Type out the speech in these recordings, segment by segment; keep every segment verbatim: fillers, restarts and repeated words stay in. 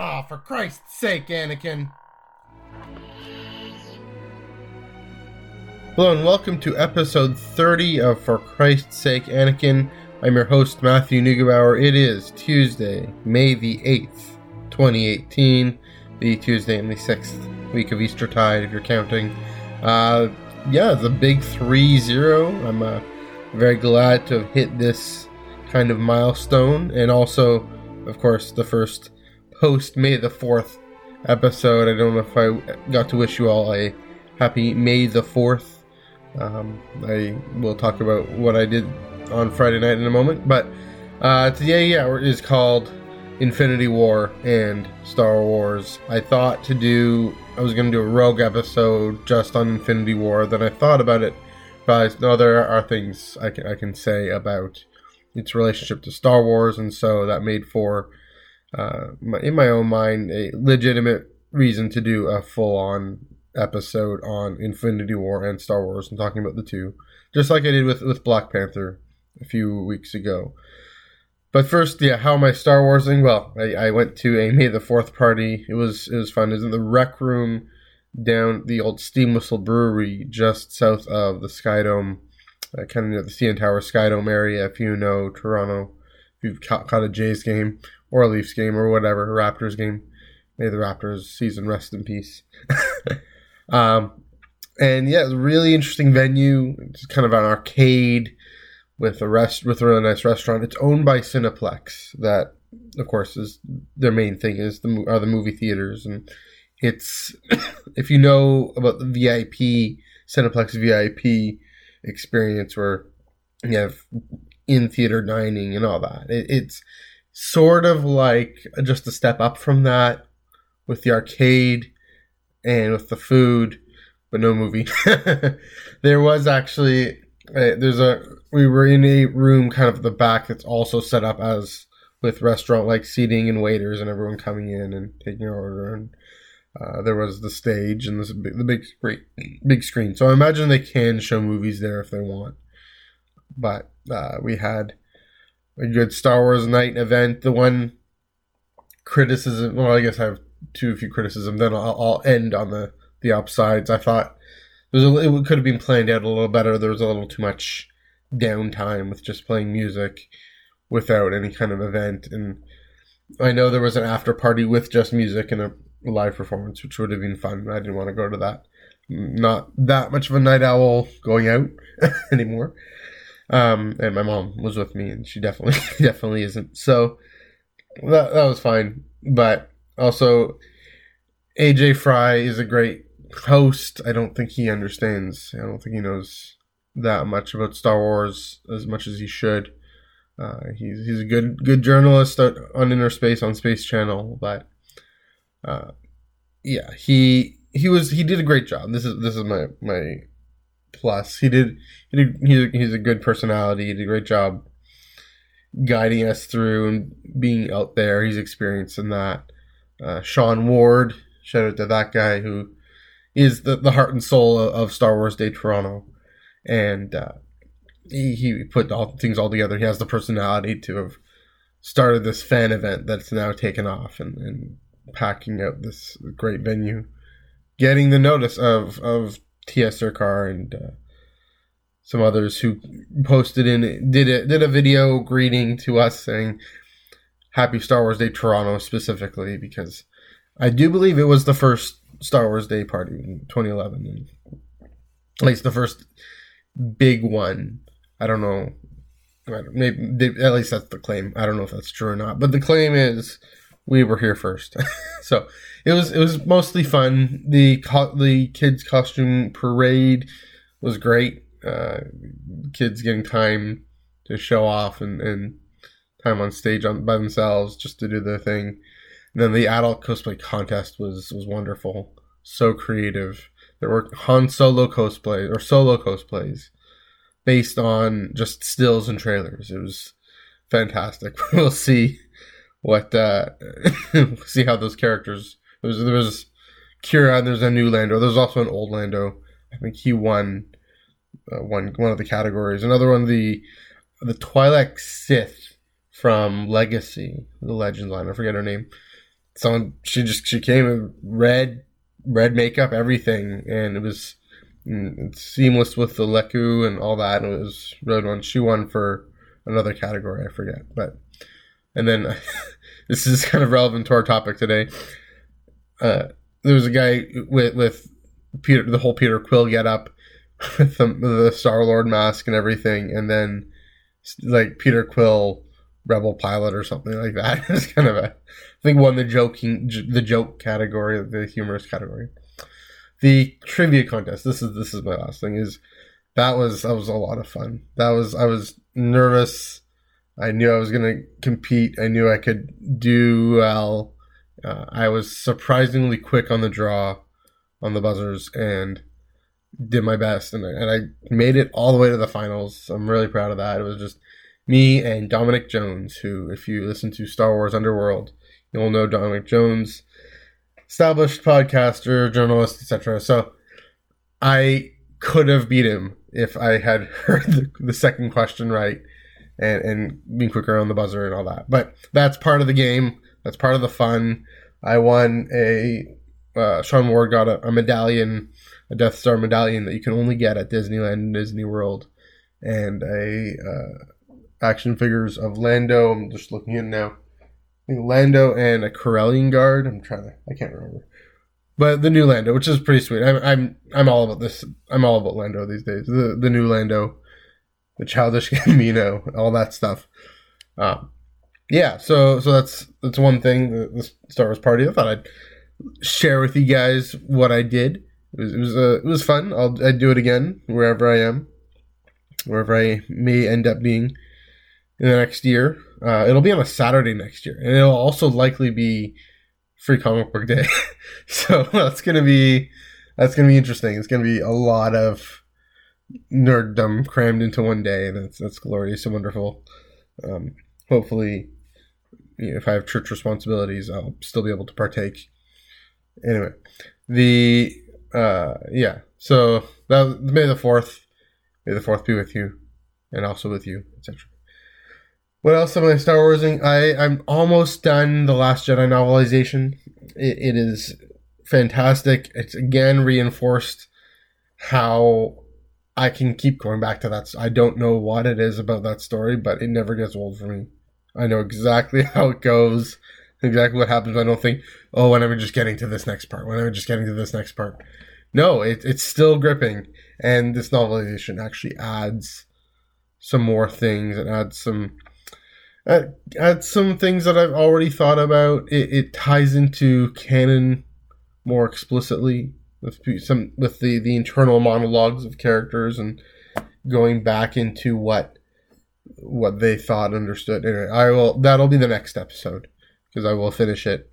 Ah, oh, for Christ's sake, Anakin. Hello and welcome to episode thirty of For Christ's Sake, Anakin. I'm your host, Matthew Neugebauer. It is Tuesday, May the eighth, twenty eighteen, the Tuesday in the sixth week of Eastertide, if you're counting. Uh, yeah, the big three zero. I'm uh, very glad to have hit this kind of milestone, and also, of course, the first post-May the fourth episode. I don't know if I got to wish you all a happy May the fourth. Um, I will talk about what I did on Friday night in a moment, but uh, today, yeah, is called Infinity War and Star Wars. I thought to do, I was going to do a rogue episode just on Infinity War, then I thought about it, but no, there are things I can, I can say about its relationship to Star Wars, and so that made for, uh, my, in my own mind, a legitimate reason to do a full-on episode on Infinity War and Star Wars and talking about the two, just like I did with, with Black Panther a few weeks ago. But first, yeah, how am I Star Warsing? Well, I, I went to a May the fourth party. It was it was fun. It was in the rec room down the old Steam Whistle Brewery just south of the Skydome, uh, kind of near the C N Tower Skydome area, if you know Toronto, if you've caught, caught a Jays game or a Leafs game or whatever, a Raptors game. May the Raptors season rest in peace. Um, and yeah, it was a really interesting venue. It's kind of an arcade with a rest with a really nice restaurant. It's owned by Cineplex. That, of course, is their main thing is the are the movie theaters. And it's if you know about the V I P Cineplex V I P experience, where you have in theater dining and all that, it, it's sort of like just a step up from that with the arcade. And with the food, but no movie. There was actually, uh, there's a, we were in a room kind of at the back that's also set up as with restaurant-like seating and waiters and everyone coming in and taking your order. And uh, there was the stage and this, the big screen, big screen. So I imagine they can show movies there if they want. But uh, we had a good Star Wars night event. The one criticism, well, I guess I have too few criticism, then I'll, I'll end on the, the upsides. I thought there was a, it could have been planned out a little better. There was a little too much downtime with just playing music without any kind of event. And I know there was an after party with just music and a live performance, which would have been fun. I didn't want to go to that. Not that much of a night owl going out anymore. Um, and my mom was with me, and she definitely, definitely isn't. So that, that was fine. But also, A J Fry is a great host. I don't think he understands. I don't think he knows that much about Star Wars as much as he should. Uh, he's he's a good good journalist on Inner Space on Space Channel, but uh, yeah, he he was he did a great job. This is this is my my plus. He did he did, he's, he's a good personality. He did a great job guiding us through and being out there. He's experienced in that. Uh, Sean Ward, shout out to that guy who is the, the heart and soul of, of Star Wars Day Toronto, and uh, he, he put all things all together. He has the personality to have started this fan event that's now taken off and, and packing out this great venue, getting the notice of, of T S Sarkar and uh, some others who posted in did a, did a video greeting to us saying Happy Star Wars Day Toronto specifically, because I do believe it was the first Star Wars Day party in twenty eleven, and at least the first big one. I don't know, maybe they, at least that's the claim. I don't know if that's true or not, but the claim is we were here first. So it was it was mostly fun. The co- the kids costume parade was great. Uh, kids getting time to show off and. and time on stage on by themselves just to do their thing. And then the adult cosplay contest was was wonderful. So creative. There were Han Solo cosplays or solo cosplays based on just stills and trailers. It was fantastic. We'll see what uh we'll see how those characters there was there was Kira and there's a new Lando. There's also an old Lando. I think he won uh, one one of the categories. Another one the the Twi'lek Sith from Legacy, the Legends line. I forget her name. someone, she just, she came in red, red makeup, everything. And it was and seamless with the Leku and all that. And it was really one. She won for another category. I forget. But, and then this is kind of relevant to our topic today. Uh, there was a guy with, with Peter, the whole Peter Quill get up with the, the Star-Lord mask and everything. And then like Peter Quill, Rebel Pilot or something like that. It's kind of a, I think, won the joking, the joke category, the humorous category. The trivia contest. This is this is my last thing. Is that was that was a lot of fun. That was I was nervous. I knew I was going to compete. I knew I could do well. Uh, I was surprisingly quick on the draw, on the buzzers, and did my best. And I, and I made it all the way to the finals. I'm really proud of that. It was just me and Dominic Jones, who, if you listen to Star Wars Underworld, you'll know Dominic Jones, established podcaster, journalist, et cetera. So I could have beat him if I had heard the, the second question right and, and been quicker on the buzzer and all that. But that's part of the game. That's part of the fun. I won a... Uh, Sean Ward got a, a medallion, a Death Star medallion that you can only get at Disneyland and Disney World. And a... Uh, action figures of Lando. I'm just looking at it now. I think Lando and a Corellian guard. I'm trying to. I can't remember. But the new Lando, which is pretty sweet. I'm I'm I'm all about this. I'm all about Lando these days. The the new Lando, the childish Gambino, all that stuff. Um, yeah. So so that's that's one thing. The, the Star Wars party. I thought I'd share with you guys what I did. It was it was uh, it was fun. I'll I'd do it again wherever I am, wherever I may end up being. In the next year, uh, it'll be on a Saturday next year, and it'll also likely be Free Comic Book Day. So that's gonna be that's gonna be interesting. It's gonna be a lot of nerddom crammed into one day, and it's that's glorious and wonderful. Um, hopefully, you know, if I have church responsibilities, I'll still be able to partake. Anyway, the uh, yeah. So that, May the fourth, May the fourth be with you, and also with you, et cetera. What else am I Star Warsing? I, I'm almost done the Last Jedi novelization. It, it is fantastic. It's again reinforced how I can keep going back to that. I don't know what it is about that story, but it never gets old for me. I know exactly how it goes, exactly what happens. I don't think, oh, when am I just getting to this next part? When am I just getting to this next part? No, it, it's still gripping. And this novelization actually adds some more things. It adds some... At some things that I've already thought about, it, it ties into canon more explicitly with some with the, the internal monologues of characters and going back into what what they thought understood. Anyway, I will that'll be the next episode because I will finish it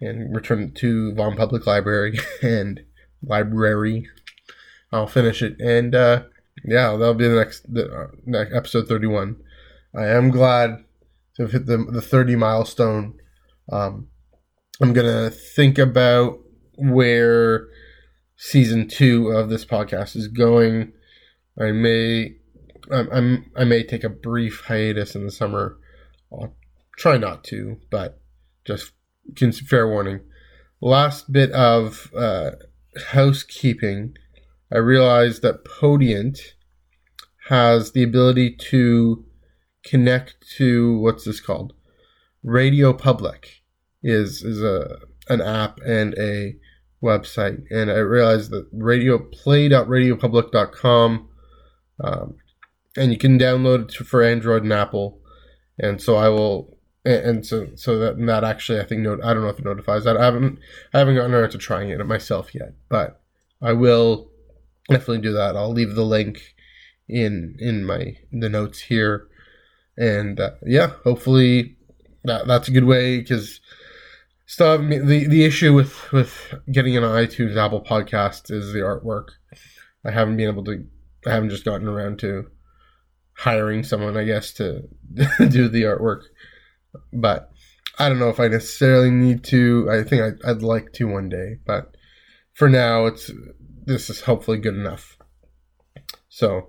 and return it to Vaughan Public Library and Library. I'll finish it and uh, yeah, that'll be the next the, uh, episode thirty-one. I am glad. So I've hit the the thirty milestone. Um, I'm gonna think about where season two of this podcast is going. I may, I'm, I'm I may take a brief hiatus in the summer. I'll try not to, but just fair warning. Last bit of uh, housekeeping. I realized that Podiant has the ability to connect to what's this called? Radio Public is is a an app and a website, and I realized that radio play dot radio public dot com, um, and you can download it for Android and Apple, and so I will, and, and so so that and that actually I think no, I don't know if it notifies that I haven't I haven't gotten around to trying it myself yet, but I will definitely do that. I'll leave the link in in my the notes here. And uh, yeah, hopefully that, that's a good way because still the the issue with, with getting an iTunes Apple podcast is the artwork. I haven't been able to. I haven't just gotten around to hiring someone, I guess, to do the artwork. But I don't know if I necessarily need to. I think I, I'd like to one day, but for now, it's this is hopefully good enough. So,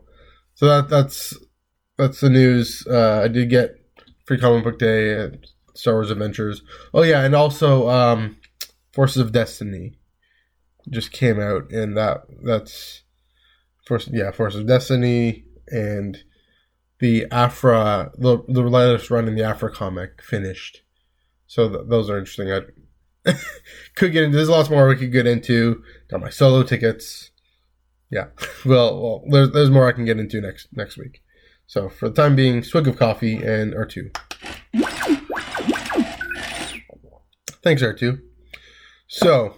so that that's. That's the news. Uh, I did get Free Comic Book Day. Star Wars Adventures. Oh, yeah, and also um, Forces of Destiny just came out, and that that's... Force, yeah, Forces of Destiny, and the Afra... The, the latest run in the Afra comic finished. So th- those are interesting. I could get into... There's lots more we could get into. Got my solo tickets. Yeah, well, well there's, there's more I can get into next next week. So for the time being, swig of coffee and R two. Thanks, R two. So,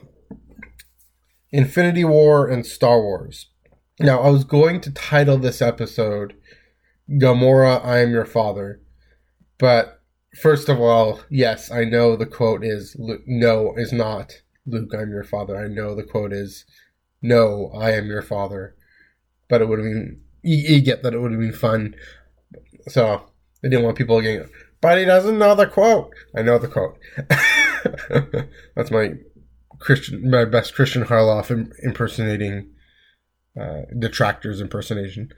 Infinity War and Star Wars. Now, I was going to title this episode, Gamora, I Am Your Father. But first of all, yes, I know the quote is, no, is not, Luke, I'm your father. I know the quote is, no, I am your father. But it would have been, you, you get that it would have been fun. So, I didn't want people getting, but he doesn't know the quote. I know the quote. That's my Christian, my best Christian Harloff im- impersonating, uh, detractors impersonation.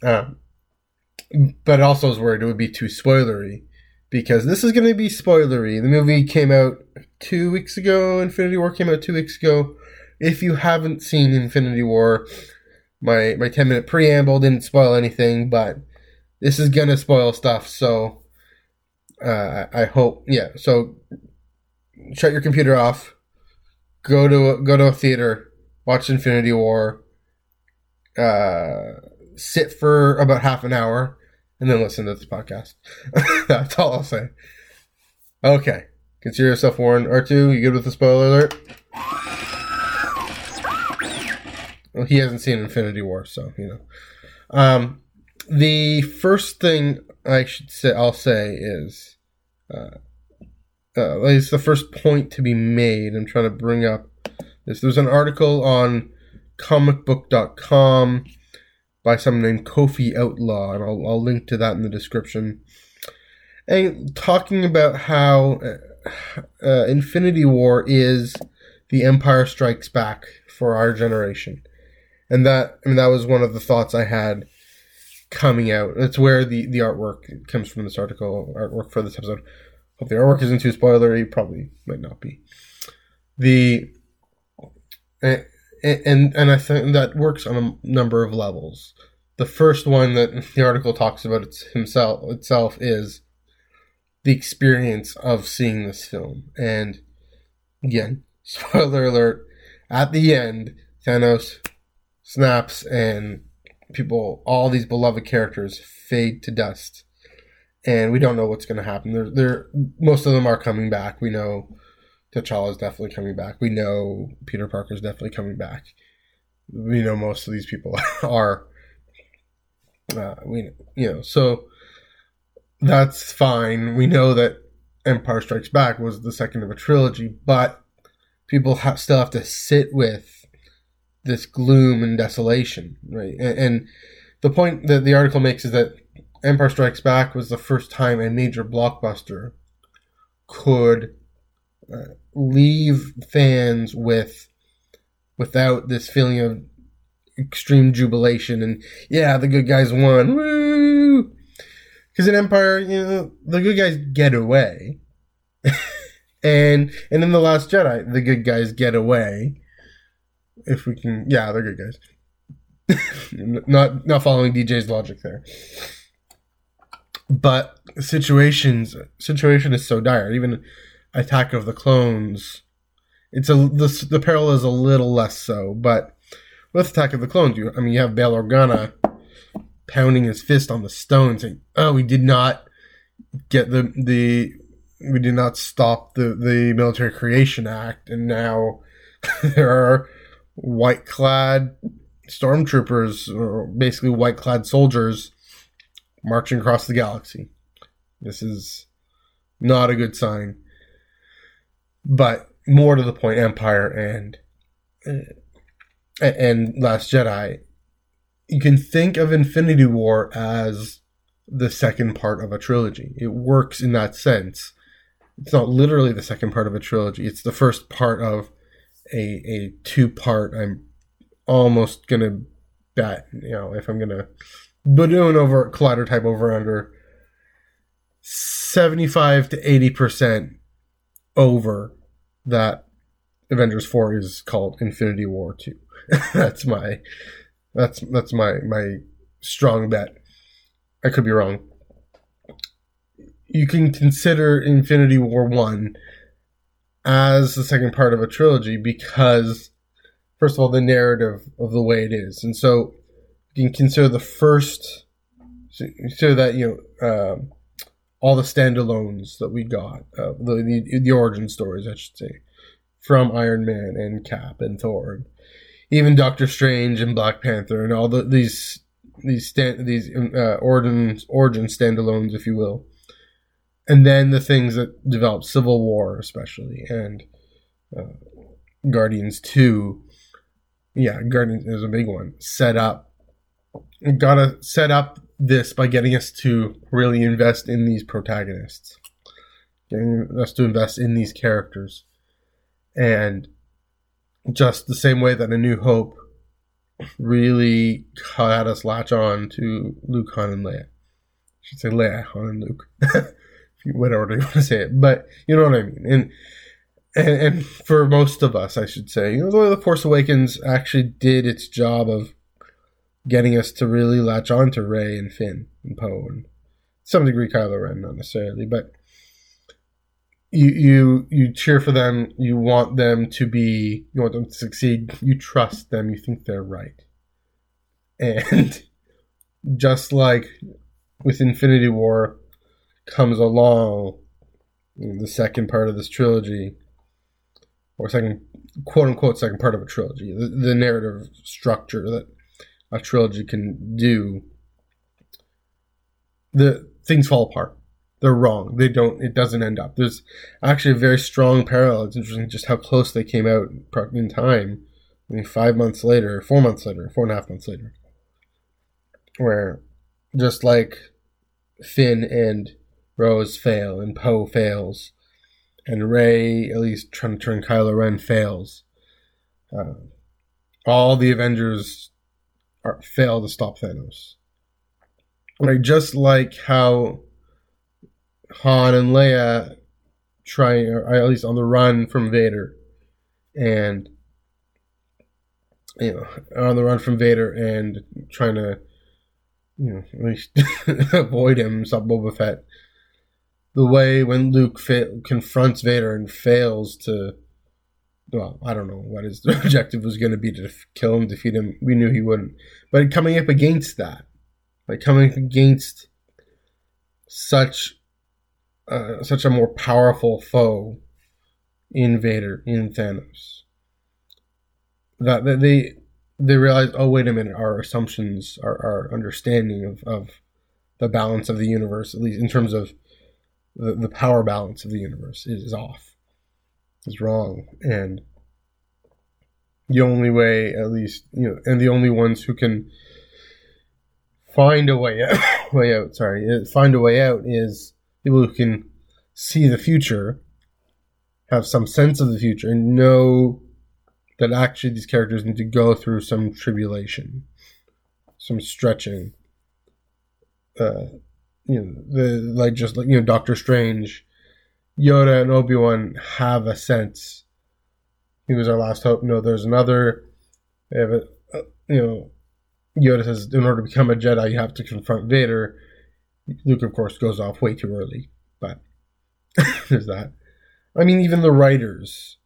Uh, but also I was worried it would be too spoilery, because this is going to be spoilery. The movie came out two weeks ago. Infinity War came out two weeks ago. If you haven't seen Infinity War, my my ten minute preamble didn't spoil anything, but this is going to spoil stuff, so uh, I hope, yeah, so shut your computer off, go to a, go to a theater, watch Infinity War, uh, sit for about half an hour, and then listen to this podcast. That's all I'll say. Okay, consider yourself warned. R two, you good with the spoiler alert? Well, he hasn't seen Infinity War, so, you know. Um, the first thing I should say, I'll say is, uh, uh, it's the first point to be made. I'm trying to bring up this. There's an article on comic book dot com by someone named Kofi Outlaw, and I'll, I'll link to that in the description. And talking about how uh, Infinity War is The Empire Strikes Back for our generation. And that, I mean, that was one of the thoughts I had coming out. That's where the, the artwork comes from, this article, artwork for this episode. Hope the artwork isn't too spoilery. Probably might not be. The and and, and I think that works on a number of levels. The first one that the article talks about it's himself itself is the experience of seeing this film. And again, spoiler alert. At the end, Thanos snaps and people, all these beloved characters fade to dust. And we don't know what's going to happen. They're, they're, most of them are coming back. We know T'Challa's definitely coming back. We know Peter Parker's definitely coming back. We know most of these people are. Uh, we, you know, so that's fine. We know that Empire Strikes Back was the second of a trilogy, but people have, still have to sit with this gloom and desolation, right? And, and the point that the article makes is that Empire Strikes Back was the first time a major blockbuster could uh, leave fans with without this feeling of extreme jubilation and, yeah, the good guys won, woo! Because in Empire, you know, the good guys get away. And and in The Last Jedi, the good guys get away. If we can... Yeah, they're good guys. not not following D J's logic there. But situations... Situation is so dire. Even Attack of the Clones... It's a... The, the parallel is a little less so. But with Attack of the Clones, you I mean, you have Bail Organa pounding his fist on the stone saying, oh, we did not get the... the We did not stop the, the Military Creation Act, and now there are white-clad stormtroopers, or basically white-clad soldiers, marching across the galaxy. This is not a good sign. But more to the point, Empire and and Last Jedi, you can think of Infinity War as the second part of a trilogy. It works in that sense. It's not literally the second part of a trilogy. It's the first part of a a two-part. I'm almost going to bet, you know, if I'm going to badoon over Collider type over under seventy-five to eighty percent over that Avengers four is called Infinity War two. that's my that's that's my my strong bet. I could be wrong. You can consider Infinity War one as the second part of a trilogy because, first of all, the narrative of the way it is. And so you can consider the first, so that, you know, um, all the standalones that we got, uh, the, the the origin stories, I should say, from Iron Man and Cap and Thor, and even Doctor Strange and Black Panther, and all the, these these stand, these uh, origins origin standalones, if you will, and then the things that developed, Civil War especially, and uh, Guardians two. Yeah, Guardians is a big one. Set up, gotta set up this by getting us to really invest in these protagonists, getting us to invest in these characters. And just the same way that A New Hope really had us latch on to Luke, Han, and Leia. I should say Leia, Han, and Luke. If you, whatever order you want to say it. But you know what I mean. And and, and for most of us, I should say, you know, the way The Force Awakens actually did its job of getting us to really latch on to Rey and Finn and Poe and to some degree Kylo Ren, not necessarily, but you you you cheer for them, you want them to be, you want them to succeed, you trust them, you think they're right. And just like with Infinity War comes along the second part of this trilogy, or second, quote-unquote second part of a trilogy, the, the narrative structure that a trilogy can do, the things fall apart. They're wrong. They don't, it doesn't end up. There's actually a very strong parallel. It's interesting just how close they came out in time. I mean, five months later, four months later, four and a half months later, where just like Finn and Rose fail and Poe fails and Rey, at least trying to turn Kylo Ren, fails. Uh, all the Avengers Or fail to stop Thanos. Right, just like how Han and Leia try, or at least on the run from Vader, and you know, on the run from Vader and trying to, you know, at least avoid him, stop Boba Fett. The way when Luke fa- confronts Vader and fails to, well, I don't know what his objective was going to be, to kill him, defeat him. We knew he wouldn't. But coming up against that, like coming up against such uh, such a more powerful foe in Vader, in Thanos, that they they realized, oh, wait a minute, our assumptions, our, our understanding of, of the balance of the universe, at least in terms of the, the power balance of the universe, is off. Is wrong, and the only way, at least, you know, and the only ones who can find a way out, way out, sorry, find a way out is people who can see the future, have some sense of the future, and know that actually these characters need to go through some tribulation, some stretching. Uh, you know, the like just like you know, Doctor Strange. Yoda and Obi-Wan have a sense. He was our last hope. No, there's another. They have a, you know, Yoda says, in order to become a Jedi, you have to confront Vader. Luke, of course, goes off way too early. But there's that. I mean, even the writers,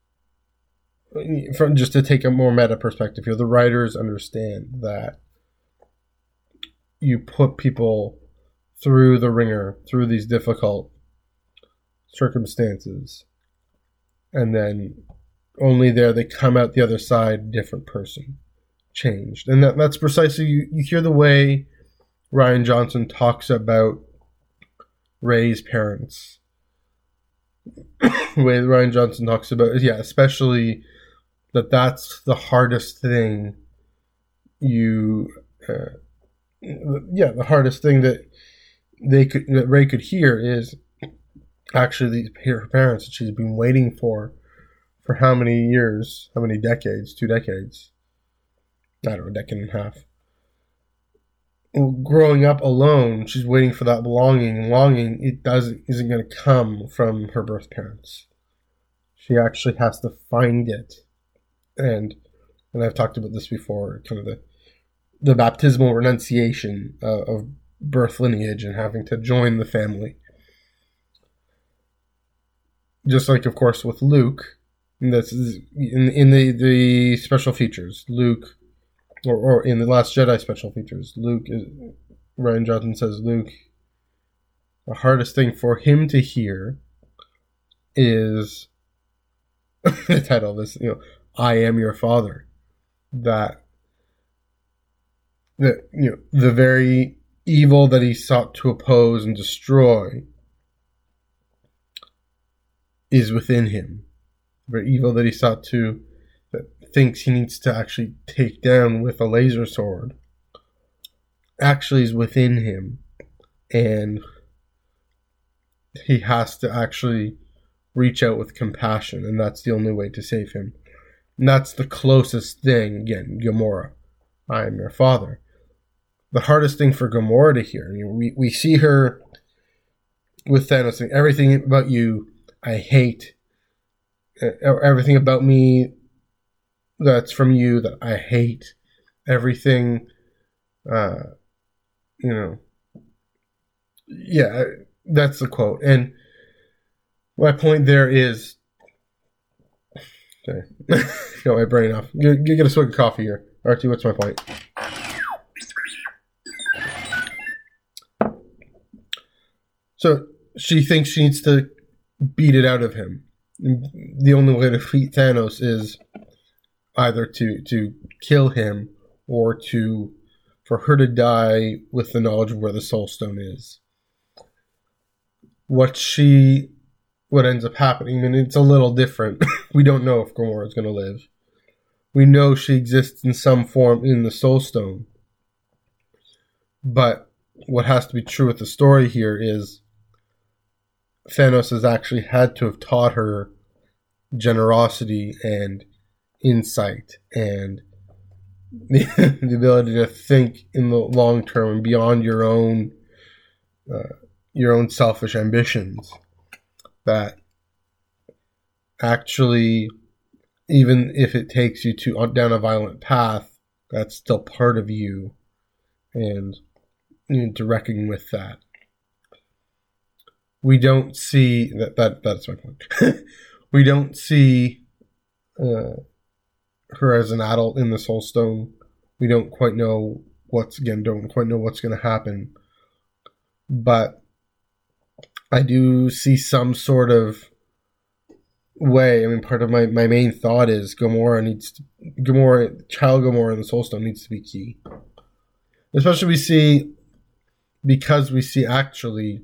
from just to take a more meta perspective here, the writers understand that you put people through the ringer, through these difficult circumstances, and then only there they come out the other side, different person, changed. And that, that's precisely, you, you hear the way Rian Johnson talks about Rey's parents, the way Rian Johnson talks about, yeah, especially that that's the hardest thing you, uh, yeah, the hardest thing that they could, that Rey could hear is, actually, her parents that she's been waiting for, for how many years, how many decades, two decades, I don't know, a decade and a half, growing up alone, she's waiting for that belonging, and longing it doesn't isn't going to come from her birth parents. She actually has to find it, and and I've talked about this before, kind of the the baptismal renunciation uh, of birth lineage and having to join the family. Just like, of course, with Luke, and that's in in the the special features, Luke. Or, or in the Last Jedi special features, Luke is, Ryan Johnson says, Luke, the hardest thing for him to hear is the title of this, you know, I am your father. That, that, you know, the very evil that he sought to oppose and destroy is within him. The evil that he sought to thinks he needs to actually take down with a laser sword actually is within him, and he has to actually reach out with compassion, and that's the only way to save him. And that's the closest thing. Again, Gamora, I am your father. The hardest thing for Gamora to hear, I mean, we, we see her with Thanos saying, everything about you I hate, everything about me that's from you that I hate, everything, uh, you know, yeah, that's the quote. And my point there is, okay, got my brain off. You get, get a swig of coffee here. Archie, what's my point? So she thinks she needs to beat it out of him. The only way to defeat Thanos is either to, to kill him or to for her to die with the knowledge of where the Soul Stone is. What she what ends up happening, and it's a little different. We don't know if Gamora is going to live. We know she exists in some form in the Soul Stone. But what has to be true with the story here is Thanos has actually had to have taught her generosity and insight and the, the ability to think in the long term and beyond your own uh, your own selfish ambitions, that actually even if it takes you to down a violent path, that's still part of you, and you need to reckon with that. We don't see that, that that's my point. We don't see uh her as an adult in the Soul Stone. We don't quite know what's again don't quite know what's going to happen, but I do see some sort of way. I mean, part of my, my main thought is Gamora needs to, Gamora child Gamora in the Soul Stone needs to be key, especially we see because we see actually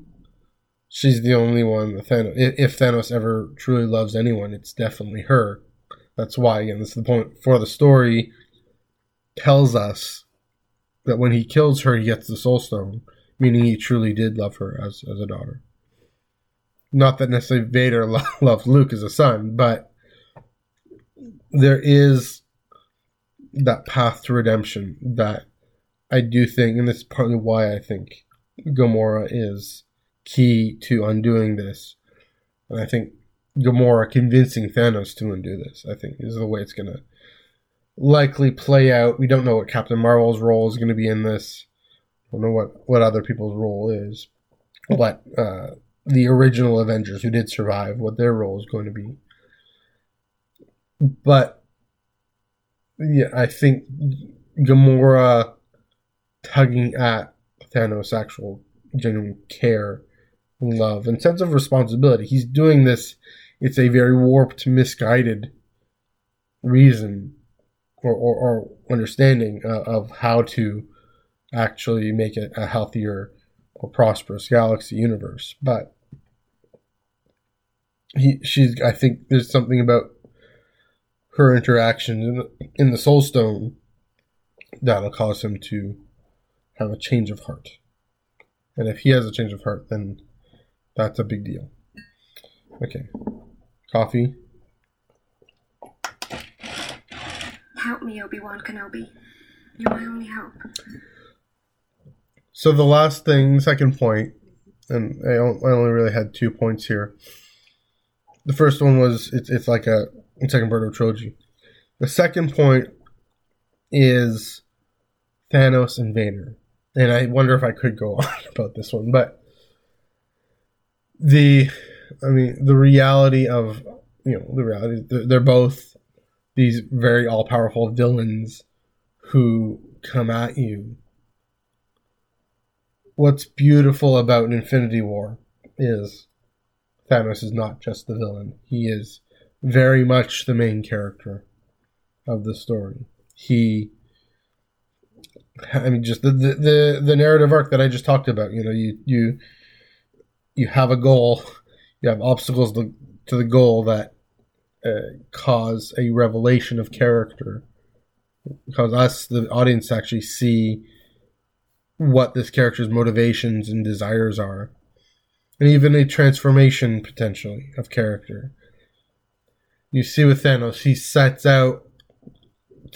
she's the only one that Thanos, if Thanos ever truly loves anyone, it's definitely her. That's why, again, this is the point for the story, tells us that when he kills her, he gets the Soul Stone, meaning he truly did love her as, as a daughter. Not that necessarily Vader lo- loved Luke as a son, but there is that path to redemption that I do think, and this is partly why I think Gamora is key to undoing this. And I think Gamora convincing Thanos to undo this, I think, is the way it's going to likely play out. We don't know what Captain Marvel's role is going to be in this. I don't know what, what other people's role is. But uh, the original Avengers who did survive, what their role is going to be. But, yeah, I think Gamora tugging at Thanos' actual genuine care, love, and sense of responsibility. He's doing this. It's a very warped, misguided reason or, or, or understanding uh, of how to actually make it a healthier or prosperous galaxy universe. But he, she's. I think there's something about her interaction in the, in the Soul Stone that'll cause him to have a change of heart. And if he has a change of heart, then that's a big deal. Okay. Coffee. Help me, Obi-Wan Kenobi. You're my only hope. So the last thing, second point, and I only really had two points here. The first one was it's it's like a it's like a Birdo trilogy. The second point is Thanos and Vader, and I wonder if I could go on about this one, but the I mean the reality of you know the reality they're, they're both these very all powerful villains who come at you. What's beautiful about Infinity War is Thanos is not just the villain. He is very much the main character of the story. He, I mean, just the, the, the, the narrative arc that I just talked about, you know, you, you, you have a goal, you have obstacles to, to the goal that uh, cause a revelation of character, cause us, the audience, to actually see what this character's motivations and desires are, and even a transformation potentially of character. You see with Thanos, he sets out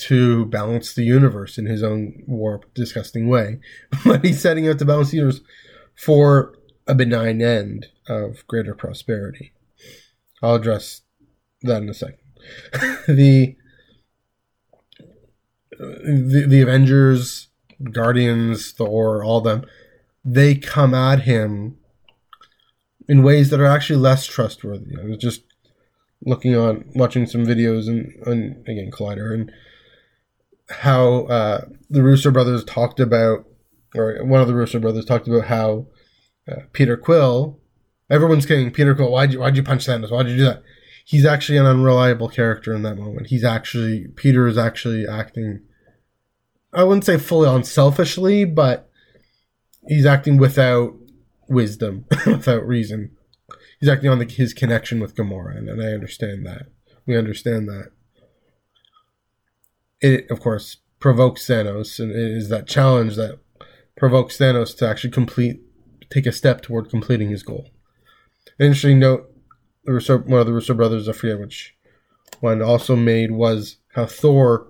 to balance the universe in his own warped, disgusting way, but he's setting out to balance the universe for a benign end of greater prosperity. I'll address that in a second. the, the the Avengers, Guardians, Thor, all them, they come at him in ways that are actually less trustworthy. I was just looking on, watching some videos, and, and again, Collider, and how uh, the Russo brothers talked about, or one of the Russo brothers talked about how uh, Peter Quill, everyone's saying, Peter Quill, why'd you, why'd you punch Thanos? Why'd you do that? He's actually an unreliable character in that moment. He's actually, Peter is actually acting, I wouldn't say fully on selfishly, but he's acting without wisdom, without reason. He's acting on the, his connection with Gamora, and, and I understand that. We understand that. It, of course, provokes Thanos, and it is that challenge that provokes Thanos to actually complete, take a step toward completing his goal. An interesting note, the Russo, one of the Russo brothers, I forget which one, also made was how Thor,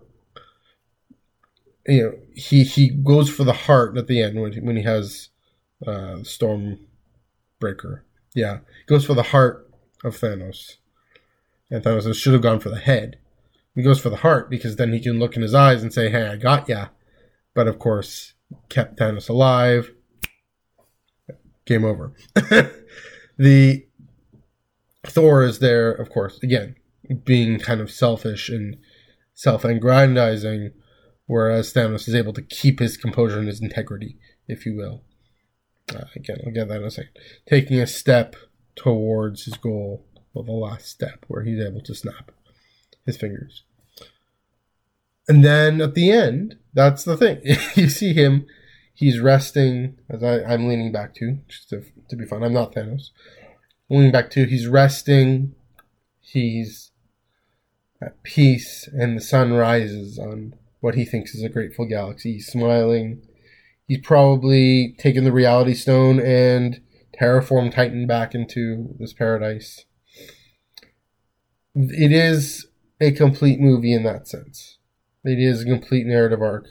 you know, he, he goes for the heart at the end when he, when he has uh, Stormbreaker. Yeah, he goes for the heart of Thanos. And Thanos says, should have gone for the head. He goes for the heart because then he can look in his eyes and say, hey, I got ya. But of course, kept Thanos alive. Game over. The Thor is there, of course, again, being kind of selfish and self-aggrandizing, whereas Thanos is able to keep his composure and his integrity, if you will. Uh, again, I'll get that in a second. Taking a step towards his goal, well, the last step, where he's able to snap his fingers. And then at the end, that's the thing. You see him, he's resting, as I, I'm leaning back to, just to, to be fun, I'm not Thanos. I'm leaning back to, he's resting, he's at peace, and the sun rises on what he thinks is a grateful galaxy. He's smiling. He's probably taken the Reality Stone and terraformed Titan back into this paradise. It is a complete movie in that sense. It is a complete narrative arc.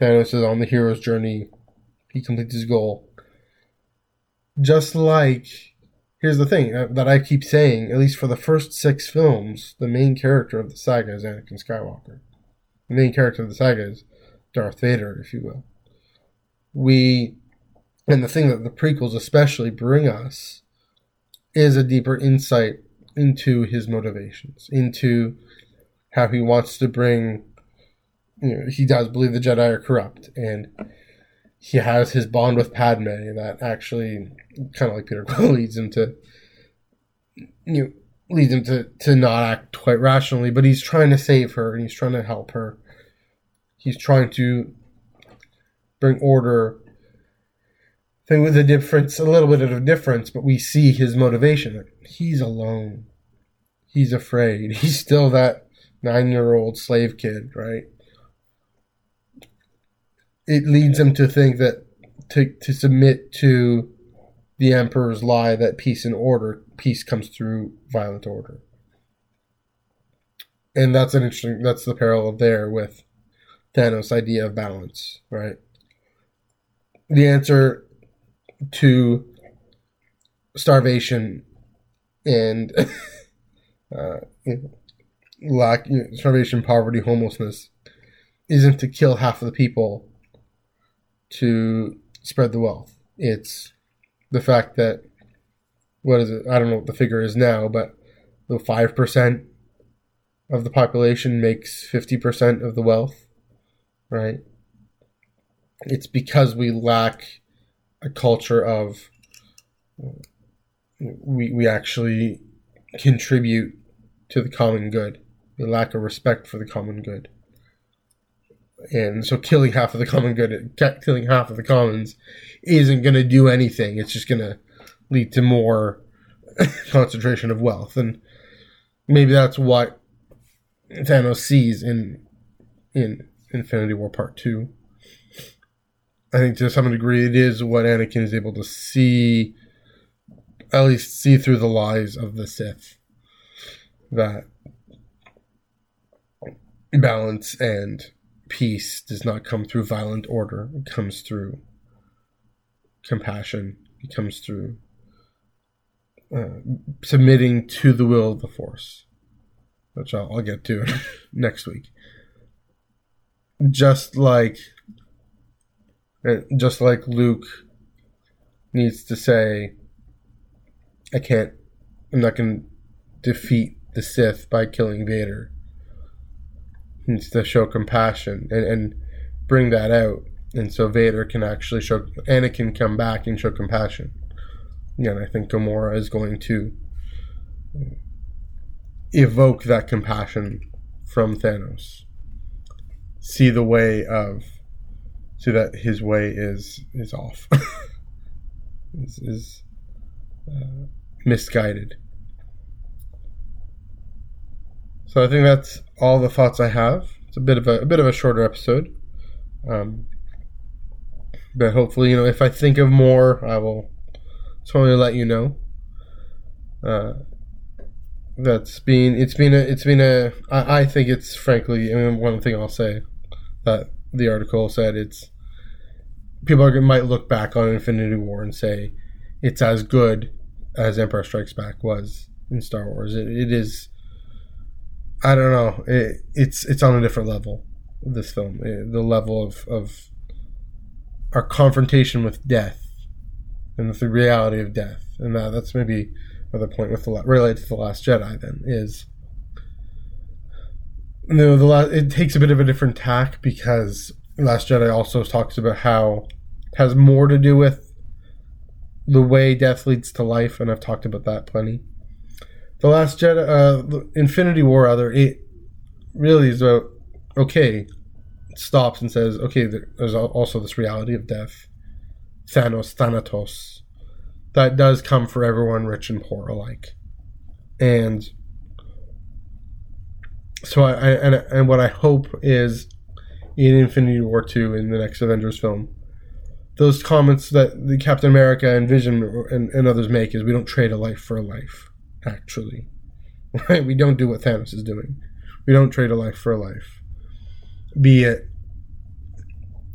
Thanos is on the hero's journey. He completes his goal. Just like, here's the thing that I keep saying, at least for the first six films, the main character of the saga is Anakin Skywalker. The main character of the saga is Darth Vader, if you will. We, and the thing that the prequels especially bring us, is a deeper insight into his motivations, into how he wants to bring, you know, he does believe the Jedi are corrupt, and he has his bond with Padme, and that actually, kind of like Peter Quill, leads him to, you know, leads him to, to not act quite rationally, but he's trying to save her, and he's trying to help her. He's trying to bring order. I think with a difference, a little bit of a difference, but we see his motivation. He's alone. He's afraid. He's still that nine-year-old slave kid, right? It leads him to think that, to, to submit to the Emperor's lie that peace and order, peace comes through violent order. And that's an interesting, that's the parallel there with Thanos' idea of balance, right? the answer to starvation and uh, lack, you know, starvation, poverty, homelessness isn't to kill half of the people to spread the wealth. It's the fact that, what is it? I don't know what the figure is now, but the five percent of the population makes fifty percent of the wealth, right? It's because we lack a culture of, we we actually contribute to the common good. We lack a respect for the common good. And so killing half of the common good, killing half of the commons isn't going to do anything. It's just going to lead to more concentration of wealth. And maybe that's what Thanos sees in, in Infinity War Part two. I think to some degree it is what Anakin is able to see, at least see through the lies of the Sith. That balance and peace does not come through violent order. It comes through compassion. It comes through uh, submitting to the will of the Force, which I'll, I'll get to next week. Just like, just like Luke needs to say, I can't, I'm not going to defeat the Sith by killing Vader. He needs to show compassion and, and bring that out. And so Vader can actually show, Anakin come back and show compassion. Yeah, and I think Gamora is going to evoke that compassion from Thanos. See the way of, see that his way is is off. is is uh, misguided. So I think that's all the thoughts I have. It's a bit of a, a bit of a shorter episode. Um, but hopefully, you know, if I think of more, I will totally let you know. Uh, that's been, it's been a, it's been a, I, I think it's frankly, I mean, one thing I'll say that the article said, it's, people are, might look back on Infinity War and say it's as good as Empire Strikes Back was in Star Wars. It, it is, I don't know, it, it's, it's on a different level. This film, the level of, of our confrontation with death and with the reality of death, and that, that's maybe another point with the related to the Last Jedi. Then is, you know, the last, it takes a bit of a different tack because Last Jedi also talks about how it has more to do with the way death leads to life, and I've talked about that plenty. The Last Jedi, uh, Infinity War, rather, it really is about, okay, stops and says, okay, there's also this reality of death. Thanos, Thanatos. That does come for everyone, rich and poor alike. And so I, I and, and what I hope is in Infinity War two, in the next Avengers film, those comments that the Captain America and Vision and, and others make is, we don't trade a life for a life, actually. Right? We don't do what Thanos is doing. We don't trade a life for a life. Be it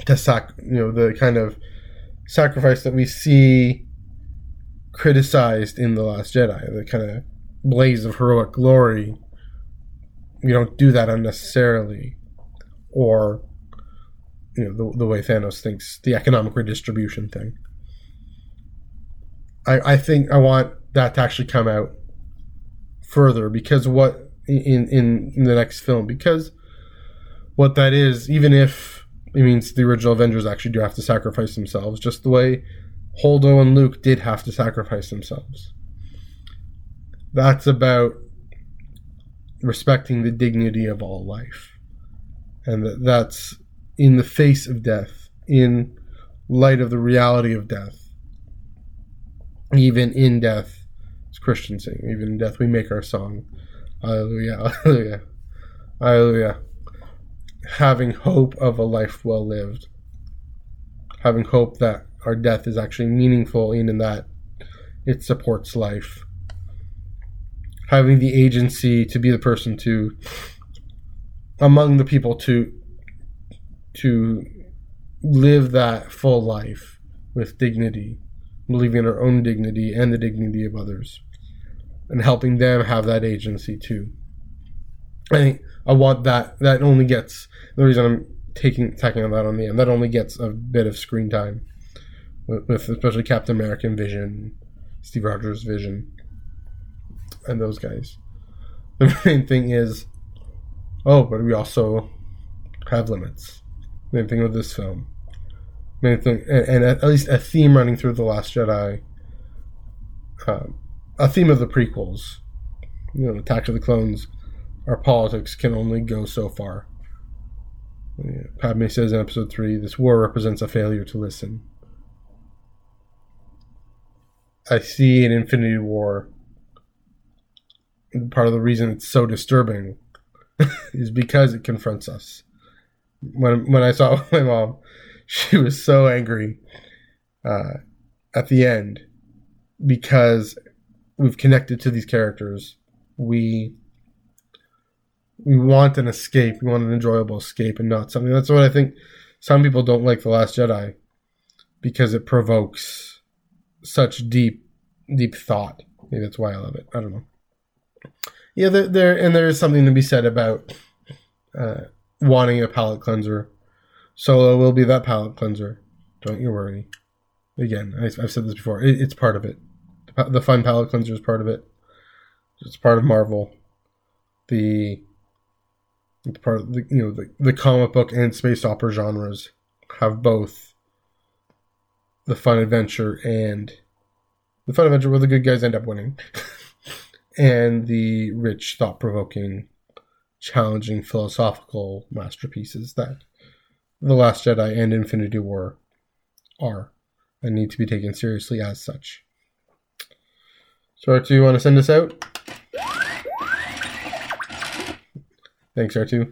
to sac, you know, the kind of sacrifice that we see criticized in The Last Jedi, the kind of blaze of heroic glory. We don't do that unnecessarily, or, you know, the, the way Thanos thinks, the economic redistribution thing. I, I think I want that to actually come out further, because what in in, in the next film, because what that is, even if it means the original Avengers actually do have to sacrifice themselves, just the way Holdo and Luke did have to sacrifice themselves. That's about respecting the dignity of all life. And that's in the face of death, in light of the reality of death. Even in death, as Christian sing, even in death we make our song. Hallelujah, hallelujah, hallelujah. Having hope of a life well lived, having hope that our death is actually meaningful in, in that it supports life, having the agency to be the person to, among the people, to to live that full life, with dignity, believing in our own dignity and the dignity of others, and helping them have that agency too. I think I want that. That only gets the reason I'm taking tacking on that on the end. That only gets a bit of screen time, with, with especially Captain America and Vision, Steve Rogers' Vision, and those guys. The main thing is, oh, but we also have limits. Main thing with this film, main thing, and, and at least a theme running through the Last Jedi. Um, a theme of the prequels, you know, Attack of the Clones. Our politics can only go so far. Yeah. Padme says in episode three, this war represents a failure to listen. I see in Infinity War, part of the reason it's so disturbing is because it confronts us. When when I saw it with my mom, she was so angry uh, at the end because we've connected to these characters. We... We want an escape. We want an enjoyable escape and not something. That's what I think some people don't like The Last Jedi, because it provokes such deep, deep thought. Maybe that's why I love it. I don't know. Yeah, there, there and there is something to be said about uh, wanting a palate cleanser. Solo will be that palate cleanser. Don't you worry. Again, I, I've said this before. It, it's part of it. The, the fun palate cleanser is part of it. It's part of Marvel. The... Part of the, you know, the, the comic book and space opera genres have both the fun adventure and the fun adventure where the good guys end up winning and the rich, thought-provoking, challenging, philosophical masterpieces that The Last Jedi and Infinity War are and need to be taken seriously as such. So, Artu, you want to send us out? Thanks, R two.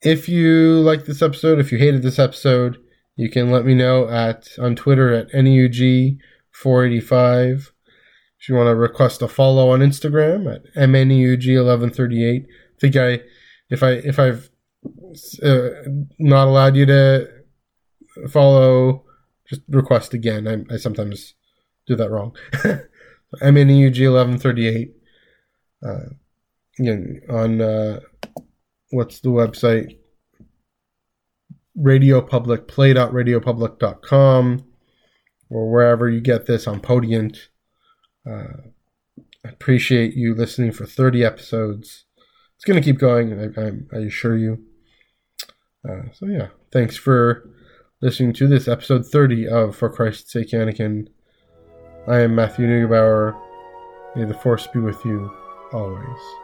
If you liked this episode, if you hated this episode, you can let me know at on Twitter at N E U G four eight five. If you want to request a follow on Instagram at M N E U G eleven thirty-eight. I think I, if I if I've uh, not allowed you to follow, just request again. I, I sometimes do that wrong. M N E U G eleven thirty-eight. Uh, again on. Uh, What's the website? Radio Public, play dot radio public dot com, or wherever you get this on Podiant. Uh, I appreciate you listening for thirty episodes. It's going to keep going, I, I, I assure you. Uh, so, yeah, thanks for listening to this episode thirty of For Christ's Sake, Anakin. I am Matthew Neugebauer. May the Force be with you always.